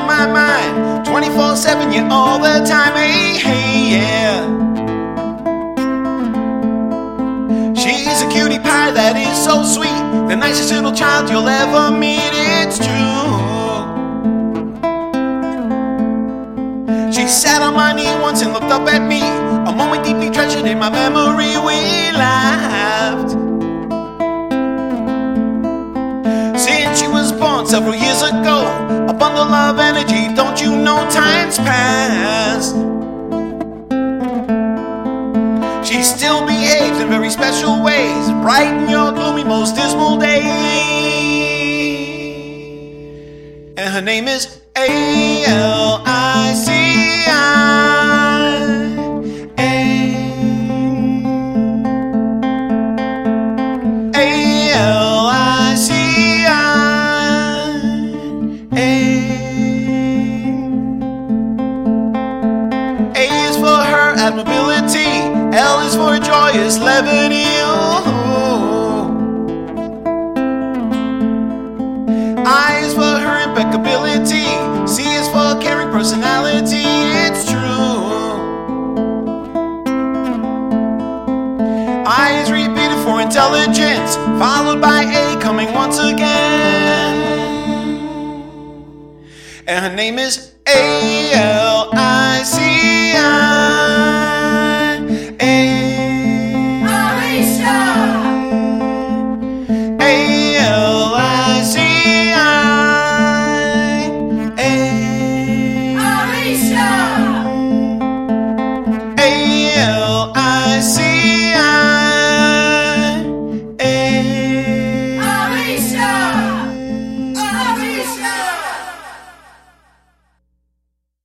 on my mind 24/7, yeah, all the time. Hey, hey, yeah. She's a cutie pie that is so sweet, the nicest little child you'll ever meet. It's true. She sat on my knee once and looked up at me, a moment deeply treasured in my memory. We laughed since she was born several years ago, a bundle of energy, don't you know time's passed. She still behaves in very special ways, brighten your gloomy, most dismal day. And her name is ALICIA. Admirability, L is for joyous levity. Ooh. I is for her impeccability, C is for caring personality. It's true. I is repeated for intelligence, followed by A coming once again. And her name is ALICIA.